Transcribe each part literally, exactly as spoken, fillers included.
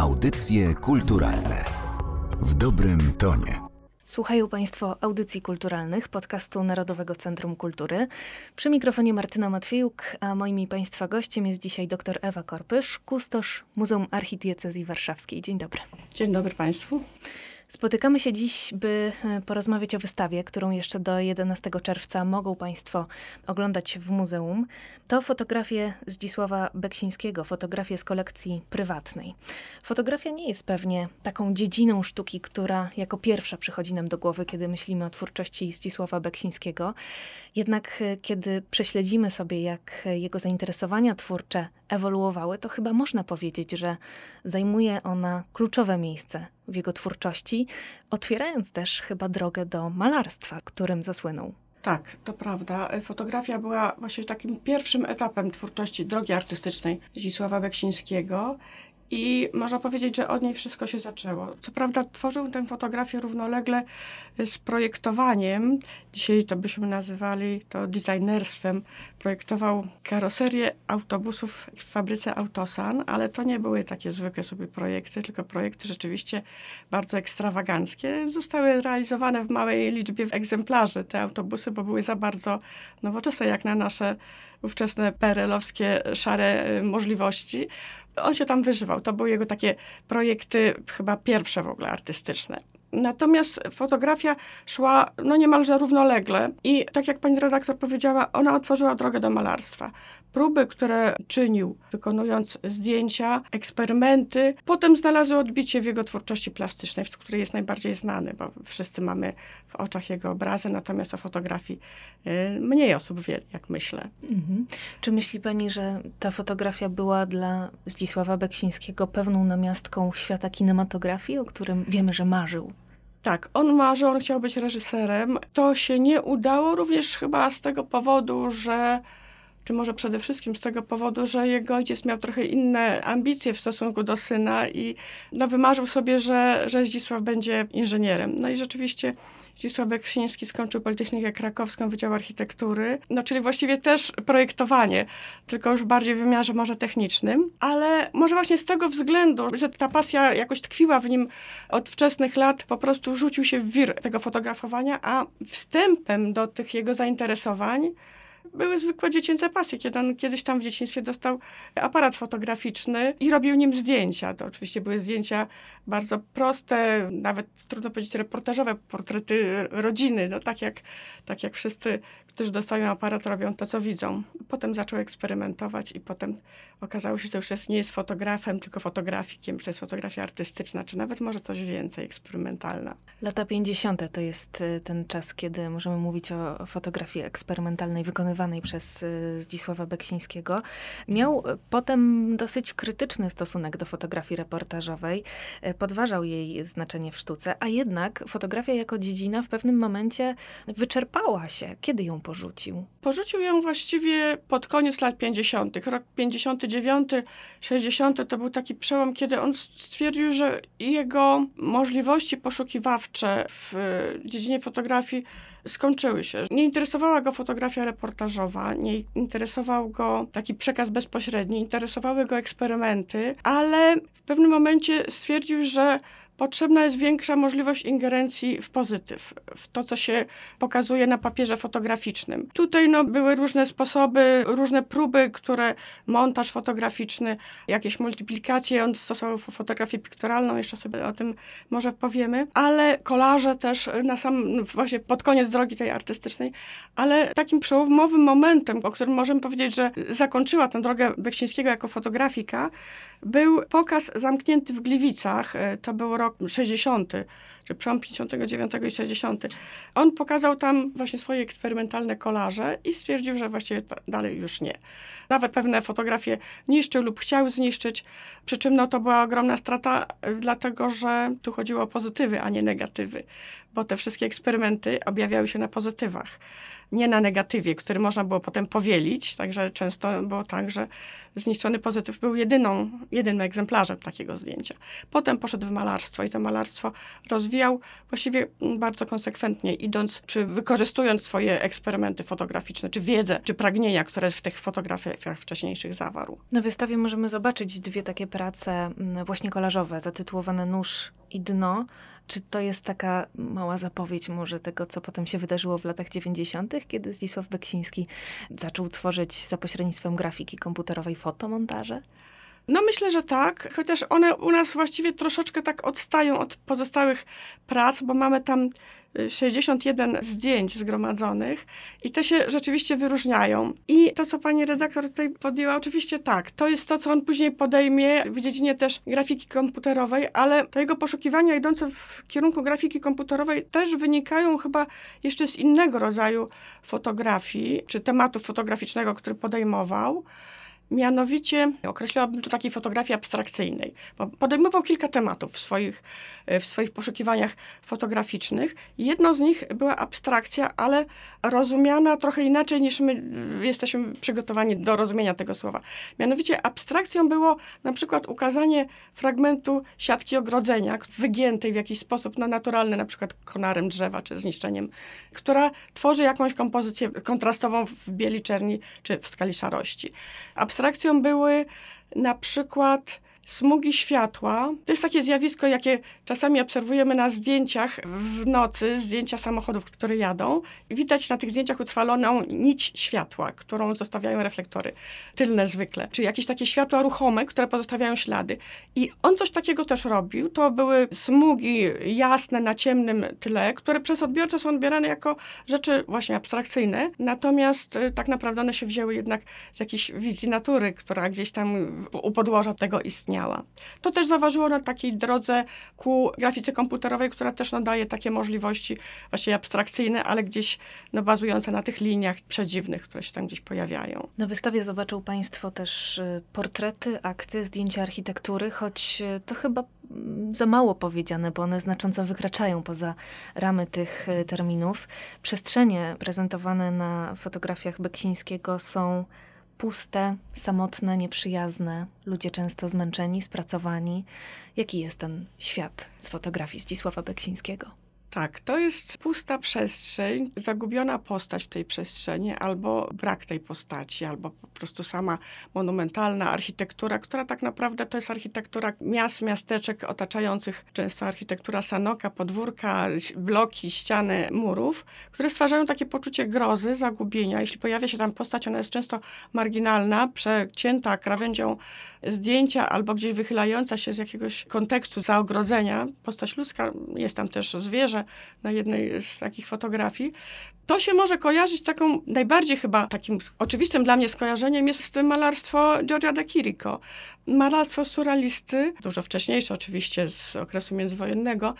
Audycje kulturalne w dobrym tonie. Słuchają Państwo audycji kulturalnych, podcastu Narodowego Centrum Kultury. Przy mikrofonie Martyna Matwiejuk, a moim i Państwa gościem jest dzisiaj dr Ewa Korpysz, kustosz Muzeum Archidiecezji Warszawskiej. Dzień dobry. Dzień dobry Państwu. Spotykamy się dziś, by porozmawiać o wystawie, którą jeszcze do jedenastego czerwca mogą Państwo oglądać w muzeum. To fotografie Zdzisława Beksińskiego, fotografie z kolekcji prywatnej. Fotografia nie jest pewnie taką dziedziną sztuki, która jako pierwsza przychodzi nam do głowy, kiedy myślimy o twórczości Zdzisława Beksińskiego. Jednak kiedy prześledzimy sobie, jak jego zainteresowania twórcze ewoluowały, to chyba można powiedzieć, że zajmuje ona kluczowe miejsce w jego twórczości, otwierając też chyba drogę do malarstwa, którym zasłynął. Tak, to prawda. Fotografia była właśnie takim pierwszym etapem twórczości drogi artystycznej Zdzisława Beksińskiego i można powiedzieć, że od niej wszystko się zaczęło. Co prawda tworzył tę fotografię równolegle z projektowaniem. Dzisiaj to byśmy nazywali to designerstwem. Projektował karoserię autobusów w fabryce Autosan, ale to nie były takie zwykłe sobie projekty, tylko projekty rzeczywiście bardzo ekstrawaganckie. Zostały realizowane w małej liczbie egzemplarzy te autobusy, bo były za bardzo nowoczesne jak na nasze ówczesne peerelowskie szare możliwości. On się tam wyżywał. To były jego takie projekty chyba pierwsze w ogóle artystyczne. Natomiast fotografia szła no niemalże równolegle i tak jak pani redaktor powiedziała, ona otworzyła drogę do malarstwa. Próby, które czynił, wykonując zdjęcia, eksperymenty, potem znalazły odbicie w jego twórczości plastycznej, w której jest najbardziej znany, bo wszyscy mamy w oczach jego obrazy, natomiast o fotografii y, mniej osób wie, jak myślę. Mhm. Czy myśli pani, że ta fotografia była dla Zdzisława Beksińskiego pewną namiastką świata kinematografii, o którym wiemy, że marzył? Tak, on marzył, on chciał być reżyserem. To się nie udało również chyba z tego powodu, że czy może przede wszystkim z tego powodu, że jego ojciec miał trochę inne ambicje w stosunku do syna i no, wymarzył sobie, że, że Zdzisław będzie inżynierem. No i rzeczywiście Zdzisław Beksiński skończył Politechnikę Krakowską, Wydział Architektury, no czyli właściwie też projektowanie, tylko już bardziej w wymiarze może technicznym, ale może właśnie z tego względu, że ta pasja jakoś tkwiła w nim od wczesnych lat, po prostu rzucił się w wir tego fotografowania, a wstępem do tych jego zainteresowań były zwykłe dziecięce pasje, kiedy on kiedyś tam w dzieciństwie dostał aparat fotograficzny i robił nim zdjęcia. To oczywiście były zdjęcia bardzo proste, nawet trudno powiedzieć reportażowe, portrety rodziny, no tak jak, tak jak wszyscy, którzy dostają aparat, robią to, co widzą. Potem zaczął eksperymentować i potem okazało się, że to już jest, nie jest fotografem, tylko fotografikiem, że to jest fotografia artystyczna, czy nawet może coś więcej, eksperymentalna. Lata pięćdziesiąte to jest ten czas, kiedy możemy mówić o fotografii eksperymentalnej, wykonywanej przez Zdzisława Beksińskiego. Miał potem dosyć krytyczny stosunek do fotografii reportażowej, podważał jej znaczenie w sztuce, a jednak fotografia jako dziedzina w pewnym momencie wyczerpała się. Kiedy ją porzucił? Porzucił ją właściwie pod koniec lat pięćdziesiątych. Rok pięćdziesiąty dziewiąty, sześćdziesiąty to był taki przełom, kiedy on stwierdził, że jego możliwości poszukiwawcze w dziedzinie fotografii skończyły się. Nie interesowała go fotografia reportażowa, nie interesował go taki przekaz bezpośredni, interesowały go eksperymenty, ale w pewnym momencie stwierdził, że potrzebna jest większa możliwość ingerencji w pozytyw, w to, co się pokazuje na papierze fotograficznym. Tutaj no, były różne sposoby, różne próby, które montaż fotograficzny, jakieś multiplikacje, on stosował fotografię pikturalną, jeszcze sobie o tym może powiemy, ale kolaże też na sam, właśnie pod koniec drogi tej artystycznej, ale takim przełomowym momentem, o którym możemy powiedzieć, że zakończyła tę drogę Beksińskiego jako fotografika, był pokaz zamknięty w Gliwicach, to był rok sześćdziesiąty, czy przełom pięćdziesiątego dziewiątego i sześćdziesiątego. On pokazał tam właśnie swoje eksperymentalne kolaże i stwierdził, że właściwie dalej już nie. Nawet pewne fotografie niszczył lub chciał zniszczyć, przy czym no, to była ogromna strata, dlatego że tu chodziło o pozytywy, a nie negatywy. bo te wszystkie eksperymenty objawiały się na pozytywach, nie na negatywie, który można było potem powielić, także często było tak, że zniszczony pozytyw był jedyną, jedynym egzemplarzem takiego zdjęcia. Potem poszedł w malarstwo i to malarstwo rozwijał właściwie bardzo konsekwentnie, idąc czy wykorzystując swoje eksperymenty fotograficzne, czy wiedzę, czy pragnienia, które w tych fotografiach wcześniejszych zawarł. Na wystawie możemy zobaczyć dwie takie prace właśnie kolażowe, zatytułowane Nóż i dno. Czy to jest taka mała zapowiedź może tego, co potem się wydarzyło w latach dziewięćdziesiątych, kiedy Zdzisław Beksiński zaczął tworzyć za pośrednictwem grafiki komputerowej fotomontaże? No myślę, że tak, chociaż one u nas właściwie troszeczkę tak odstają od pozostałych prac, bo mamy tam sześćdziesiąt jeden zdjęć zgromadzonych i te się rzeczywiście wyróżniają. I to, co pani redaktor tutaj podjęła, oczywiście tak, to jest to, co on później podejmie w dziedzinie też grafiki komputerowej, ale te jego poszukiwania idące w kierunku grafiki komputerowej też wynikają chyba jeszcze z innego rodzaju fotografii, czy tematu fotograficznego, który podejmował. Mianowicie określałabym to takiej fotografii abstrakcyjnej, bo podejmował kilka tematów w swoich, w swoich poszukiwaniach fotograficznych. Jedną z nich była abstrakcja, ale rozumiana trochę inaczej niż my jesteśmy przygotowani do rozumienia tego słowa. Mianowicie abstrakcją było na przykład ukazanie fragmentu siatki ogrodzenia, wygiętej w jakiś sposób no naturalny, na przykład konarem drzewa czy zniszczeniem, która tworzy jakąś kompozycję kontrastową w bieli czerni czy w skali szarości. Abstrakcja Abstrakcją były na przykład smugi światła. To jest takie zjawisko, jakie czasami obserwujemy na zdjęciach w nocy, zdjęcia samochodów, które jadą. Widać na tych zdjęciach utrwaloną nić światła, którą zostawiają reflektory tylne zwykle, czy jakieś takie światła ruchome, które pozostawiają ślady. I on coś takiego też robił. To były smugi jasne na ciemnym tle, które przez odbiorcę są odbierane jako rzeczy właśnie abstrakcyjne. Natomiast tak naprawdę one się wzięły jednak z jakiejś wizji natury, która gdzieś tam u podłoża tego istniała. To też zaważyło na takiej drodze ku grafice komputerowej, która też no, daje takie możliwości właśnie abstrakcyjne, ale gdzieś no, bazujące na tych liniach przedziwnych, które się tam gdzieś pojawiają. Na wystawie zobaczył państwo też portrety, akty, zdjęcia architektury, choć to chyba za mało powiedziane, bo one znacząco wykraczają poza ramy tych terminów. Przestrzenie prezentowane na fotografiach Beksińskiego są puste, samotne, nieprzyjazne, ludzie często zmęczeni, spracowani. Jaki jest ten świat z fotografii Zdzisława Beksińskiego? Tak, to jest pusta przestrzeń, zagubiona postać w tej przestrzeni, albo brak tej postaci, albo po prostu sama monumentalna architektura, która tak naprawdę to jest architektura miast, miasteczek otaczających, często architektura sanoka, podwórka, bloki, ściany, murów, które stwarzają takie poczucie grozy, zagubienia. Jeśli pojawia się tam postać, ona jest często marginalna, przecięta krawędzią zdjęcia, albo gdzieś wychylająca się z jakiegoś kontekstu zaogrodzenia. Postać ludzka, jest tam też zwierzę, na jednej z takich fotografii. To się może kojarzyć taką, najbardziej chyba takim oczywistym dla mnie skojarzeniem jest z tym malarstwo Giorgia de Chirico. Malarstwo surrealisty, dużo wcześniejsze oczywiście z okresu międzywojennego,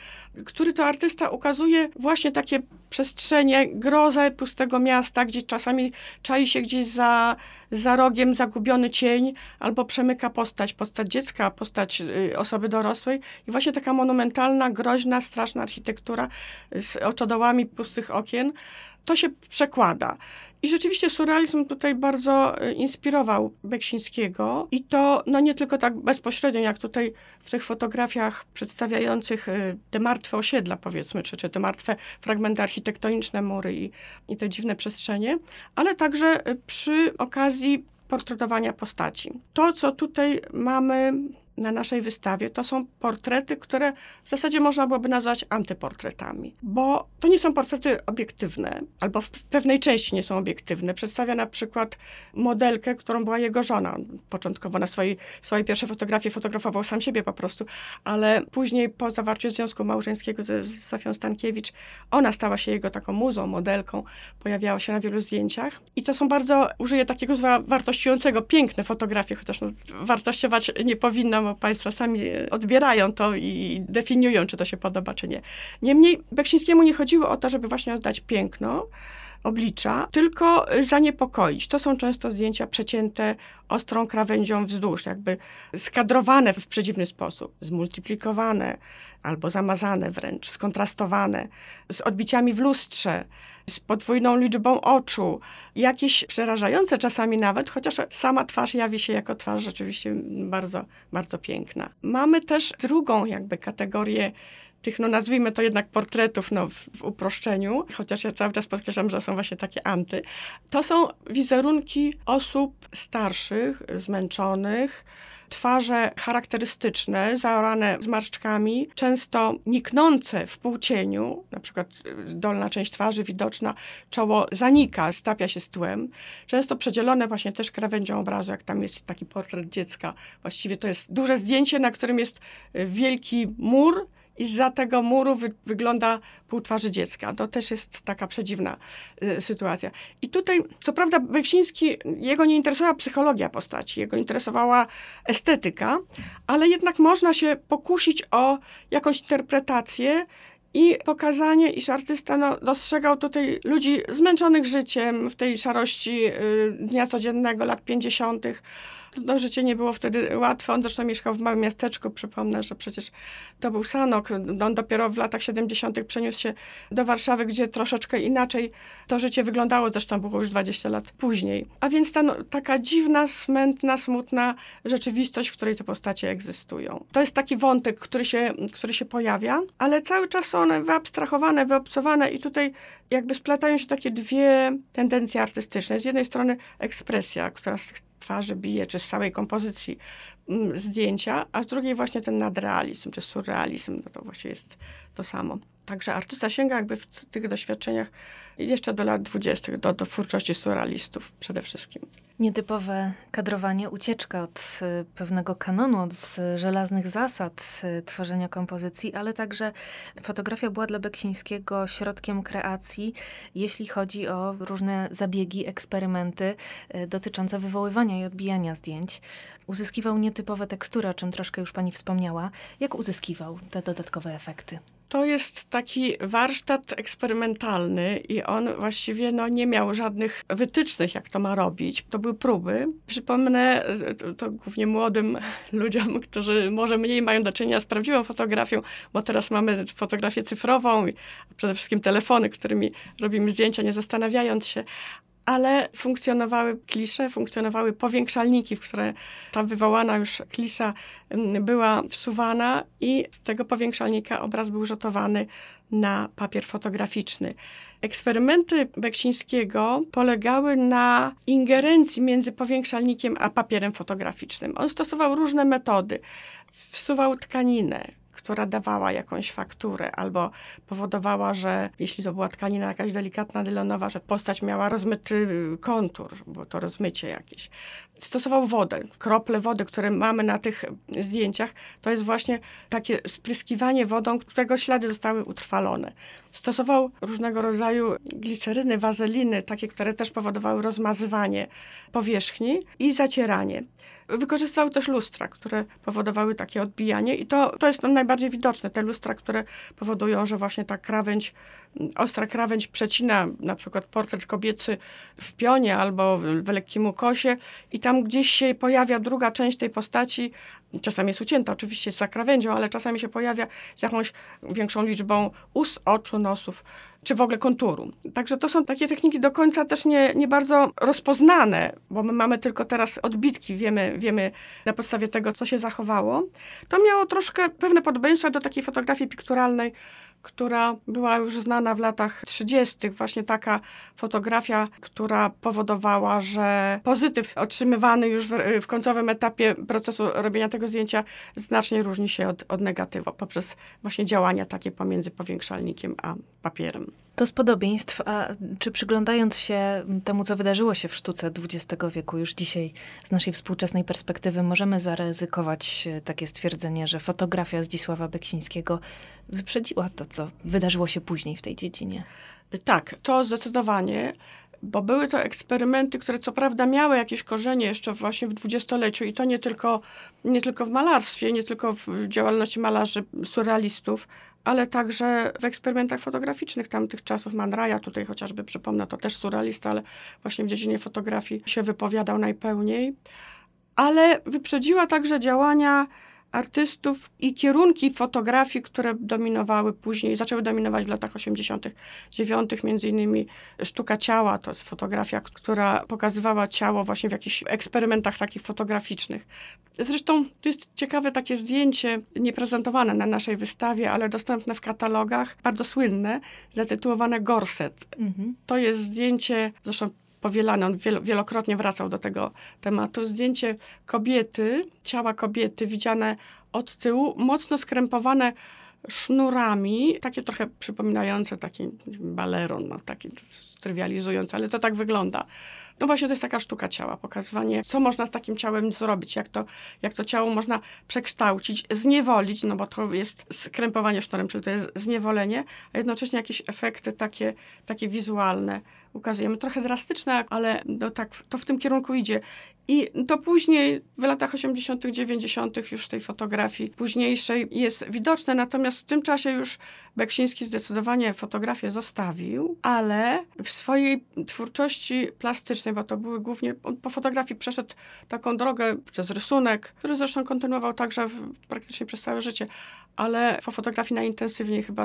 który to artysta ukazuje właśnie takie przestrzenie, grozę pustego miasta, gdzie czasami czai się gdzieś za, za rogiem zagubiony cień, albo przemyka postać, postać dziecka, postać y, osoby dorosłej i właśnie taka monumentalna, groźna, straszna architektura z oczodołami pustych okien. To się przekłada. I rzeczywiście surrealizm tutaj bardzo inspirował Beksińskiego. I to no nie tylko tak bezpośrednio, jak tutaj w tych fotografiach przedstawiających te martwe osiedla, powiedzmy, czy, czy te martwe fragmenty architektoniczne, mury i, i te dziwne przestrzenie, ale także przy okazji portretowania postaci. To, co tutaj mamy na naszej wystawie, to są portrety, które w zasadzie można byłoby nazwać antyportretami, bo to nie są portrety obiektywne, albo w pewnej części nie są obiektywne. Przedstawia na przykład modelkę, którą była jego żona. Początkowo na swojej, swojej pierwszej fotografii fotografował sam siebie po prostu, ale później po zawarciu związku małżeńskiego ze Sofią Stankiewicz, ona stała się jego taką muzą, modelką, pojawiała się na wielu zdjęciach i to są bardzo, użyję takiego słowa wartościującego, piękne fotografie, chociaż no, wartościować nie powinno, bo państwo sami odbierają to i definiują, czy to się podoba, czy nie. Niemniej Beksińskiemu nie chodziło o to, żeby właśnie oddać piękno, oblicza, tylko zaniepokoić. To są często zdjęcia przecięte ostrą krawędzią wzdłuż, jakby skadrowane w przedziwny sposób, zmultiplikowane albo zamazane wręcz, skontrastowane, z odbiciami w lustrze, z podwójną liczbą oczu, jakieś przerażające czasami nawet, chociaż sama twarz jawi się jako twarz rzeczywiście bardzo, bardzo piękna. Mamy też drugą jakby kategorię tych, no nazwijmy to jednak portretów, no w, w uproszczeniu, chociaż ja cały czas podkreślam, że są właśnie takie anty. To są wizerunki osób starszych, zmęczonych, twarze charakterystyczne, zaorane zmarszczkami, często niknące w półcieniu, na przykład dolna część twarzy widoczna, czoło zanika, stapia się z tyłem. Często przedzielone właśnie też krawędzią obrazu, jak tam jest taki portret dziecka. Właściwie to jest duże zdjęcie, na którym jest wielki mur, i zza tego muru wy- wygląda pół twarzy dziecka. To też jest taka przedziwna y, sytuacja. I tutaj, co prawda, Beksiński, jego nie interesowała psychologia postaci, jego interesowała estetyka, ale jednak można się pokusić o jakąś interpretację i pokazanie, iż artysta no, dostrzegał tutaj ludzi zmęczonych życiem w tej szarości y, dnia codziennego, lat pięćdziesiątych. No, życie nie było wtedy łatwe. On zresztą mieszkał w małym miasteczku. Przypomnę, że przecież to był Sanok. On dopiero w latach siedemdziesiątych przeniósł się do Warszawy, gdzie troszeczkę inaczej to życie wyglądało. Zresztą było już dwadzieścia lat później. A więc ta, no, taka dziwna, smętna, smutna rzeczywistość, w której te postacie egzystują. To jest taki wątek, który się, który się pojawia, ale cały czas są one wyabstrahowane, wyobcowane i tutaj jakby splatają się takie dwie tendencje artystyczne. Z jednej strony ekspresja, która z tych twarzy bije, czy z całej kompozycji m, zdjęcia, a z drugiej właśnie ten nadrealizm, czy surrealizm, no to właśnie jest to samo. Także artysta sięga jakby w tych doświadczeniach jeszcze do lat dwudziestych, do, do twórczości surrealistów przede wszystkim. Nietypowe kadrowanie, ucieczka od pewnego kanonu, od żelaznych zasad tworzenia kompozycji, ale także fotografia była dla Beksińskiego środkiem kreacji, jeśli chodzi o różne zabiegi, eksperymenty dotyczące wywoływania i odbijania zdjęć. Uzyskiwał nietypowe tekstury, o czym troszkę już pani wspomniała. Jak uzyskiwał te dodatkowe efekty? To jest taki warsztat eksperymentalny i on właściwie no, nie miał żadnych wytycznych, jak to ma robić. To były próby. Przypomnę to, to głównie młodym ludziom, którzy może mniej mają do czynienia z prawdziwą fotografią, bo teraz mamy fotografię cyfrową, przede wszystkim telefony, którymi robimy zdjęcia, nie zastanawiając się. Ale funkcjonowały klisze, funkcjonowały powiększalniki, w które ta wywołana już klisza była wsuwana i z tego powiększalnika obraz był rzutowany na papier fotograficzny. Eksperymenty Beksińskiego polegały na ingerencji między powiększalnikiem a papierem fotograficznym. On stosował różne metody. Wsuwał tkaninę, która dawała jakąś fakturę albo powodowała, że jeśli to była tkanina jakaś delikatna, nylonowa, że postać miała rozmyty kontur, było to rozmycie jakieś. Stosował wodę, krople wody, które mamy na tych zdjęciach, to jest właśnie takie spryskiwanie wodą, którego ślady zostały utrwalone. Stosował różnego rodzaju gliceryny, wazeliny, takie, które też powodowały rozmazywanie powierzchni i zacieranie. Wykorzystał też lustra, które powodowały takie odbijanie i to, to jest no najbardziej widoczne. Te lustra, które powodują, że właśnie ta krawędź, ostra krawędź przecina na przykład portret kobiecy w pionie albo w lekkim ukosie i tam gdzieś się pojawia druga część tej postaci, czasami jest ucięta oczywiście za krawędzią, ale czasami się pojawia z jakąś większą liczbą ust, oczu, nosów, czy w ogóle konturu. Także to są takie techniki do końca też nie, nie bardzo rozpoznane, bo my mamy tylko teraz odbitki, wiemy, wiemy na podstawie tego, co się zachowało. To miało troszkę pewne podobieństwa do takiej fotografii pikturalnej, która była już znana w latach trzydziestych. Właśnie taka fotografia, która powodowała, że pozytyw otrzymywany już w, w końcowym etapie procesu robienia tego zdjęcia znacznie różni się od, od negatywu poprzez właśnie działania takie pomiędzy powiększalnikiem a papierem. To z podobieństw, a czy przyglądając się temu, co wydarzyło się w sztuce dwudziestego wieku, już dzisiaj z naszej współczesnej perspektywy możemy zaryzykować takie stwierdzenie, że fotografia Zdzisława Beksińskiego wyprzedziła to, co wydarzyło się później w tej dziedzinie? Tak, to zdecydowanie. bo były to eksperymenty, które co prawda miały jakieś korzenie jeszcze właśnie w dwudziestoleciu i to nie tylko, nie tylko w malarstwie, nie tylko w działalności malarzy surrealistów, ale także w eksperymentach fotograficznych tamtych czasów. Man Raya tutaj chociażby przypomnę, to też surrealista, ale właśnie w dziedzinie fotografii się wypowiadał najpełniej. Ale wyprzedziła także działania artystów i kierunki fotografii, które dominowały później, zaczęły dominować w latach osiemdziesiątych dziewiątych, między innymi sztuka ciała, to jest fotografia, która pokazywała ciało właśnie w jakichś eksperymentach takich fotograficznych. Zresztą to jest ciekawe takie zdjęcie, nieprezentowane na naszej wystawie, ale dostępne w katalogach, bardzo słynne, zatytułowane Gorset. Mhm. To jest zdjęcie, zresztą powielany, on wielokrotnie wracał do tego tematu. Zdjęcie kobiety, ciała kobiety widziane od tyłu, mocno skrępowane sznurami, takie trochę przypominające taki baleron, no, taki trywializujący, ale to tak wygląda. No właśnie to jest taka sztuka ciała, pokazywanie, co można z takim ciałem zrobić, jak to, jak to ciało można przekształcić, zniewolić, no bo to jest skrępowanie sznurem, czyli to jest zniewolenie, a jednocześnie jakieś efekty takie, takie wizualne ukazujemy. Trochę drastyczne, ale no tak, to w tym kierunku idzie. I to później, w latach osiemdziesiątych dziewięćdziesiątych już tej fotografii późniejszej jest widoczne, natomiast w tym czasie już Beksiński zdecydowanie fotografię zostawił, ale w swojej twórczości plastycznej, bo to były głównie, on po fotografii przeszedł taką drogę przez rysunek, który zresztą kontynuował także w, praktycznie przez całe życie, ale po fotografii najintensywniej chyba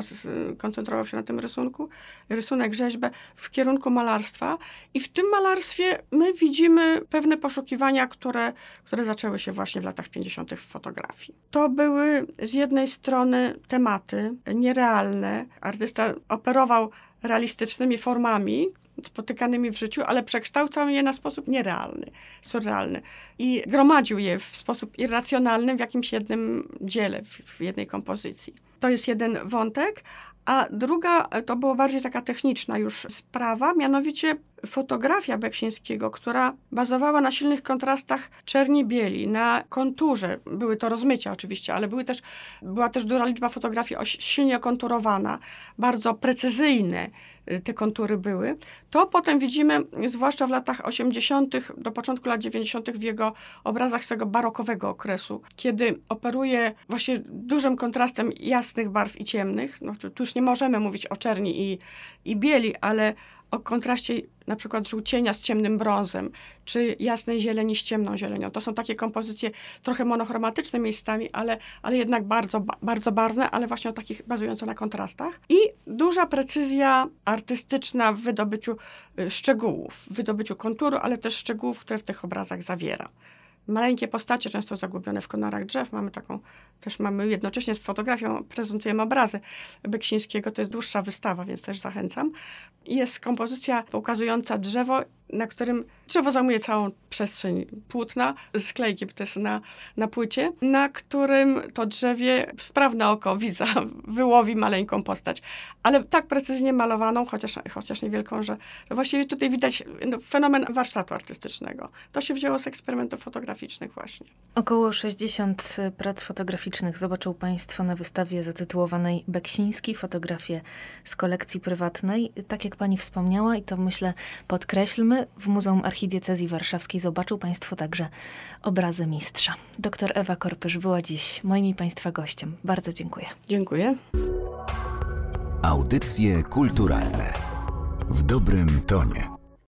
koncentrował się na tym rysunku, rysunek, rzeźbę w kierunku malarstwa i w tym malarstwie my widzimy pewne poszukiwania, które, które zaczęły się właśnie w latach pięćdziesiątych w fotografii. To były z jednej strony tematy nierealne. Artysta operował realistycznymi formami spotykanymi w życiu, ale przekształcał je na sposób nierealny, surrealny i gromadził je w sposób irracjonalny w jakimś jednym dziele, w jednej kompozycji. To jest jeden wątek. A druga to była bardziej taka techniczna już sprawa, mianowicie fotografia Beksińskiego, która bazowała na silnych kontrastach czerni-bieli, na konturze. Były to rozmycia oczywiście, ale były też, była też duża liczba fotografii silnie konturowana, bardzo precyzyjne te kontury były. To potem widzimy, zwłaszcza w latach osiemdziesiątych do początku lat dziewięćdziesiątych w jego obrazach z tego barokowego okresu, kiedy operuje właśnie dużym kontrastem jasnych barw i ciemnych. No, tu już nie możemy mówić o czerni i, i bieli, ale o kontraście na przykład żółcienia z ciemnym brązem, czy jasnej zieleni z ciemną zielenią. To są takie kompozycje trochę monochromatyczne miejscami, ale, ale jednak bardzo, bardzo barwne, ale właśnie o takich bazujących na kontrastach. I duża precyzja artystyczna w wydobyciu szczegółów, w wydobyciu konturu, ale też szczegółów, które w tych obrazach zawiera. Maleńkie postacie, często zagubione w konarach drzew. Mamy taką, też mamy jednocześnie z fotografią, prezentujemy obrazy Beksińskiego. To jest dłuższa wystawa, więc też zachęcam. Jest kompozycja ukazująca drzewo, na którym drzewo zajmuje całą przestrzeń płótna, sklejki też na, na płycie, na którym to drzewie wprawne oko widza wyłowi maleńką postać. Ale tak precyzyjnie malowaną, chociaż, chociaż niewielką, że właściwie tutaj widać fenomen warsztatu artystycznego. To się wzięło z eksperymentów fotograficznych właśnie. Około sześćdziesiąt prac fotograficznych zobaczył Państwo na wystawie zatytułowanej Beksiński, fotografie z kolekcji prywatnej. Tak jak Pani wspomniała i to myślę podkreślmy, w Muzeum Archidiecezji Warszawskiej zobaczył Państwo także obrazy mistrza. Doktor Ewa Korpysz była dziś moim i Państwa gościem. Bardzo dziękuję. Dziękuję. Audycje kulturalne w dobrym tonie.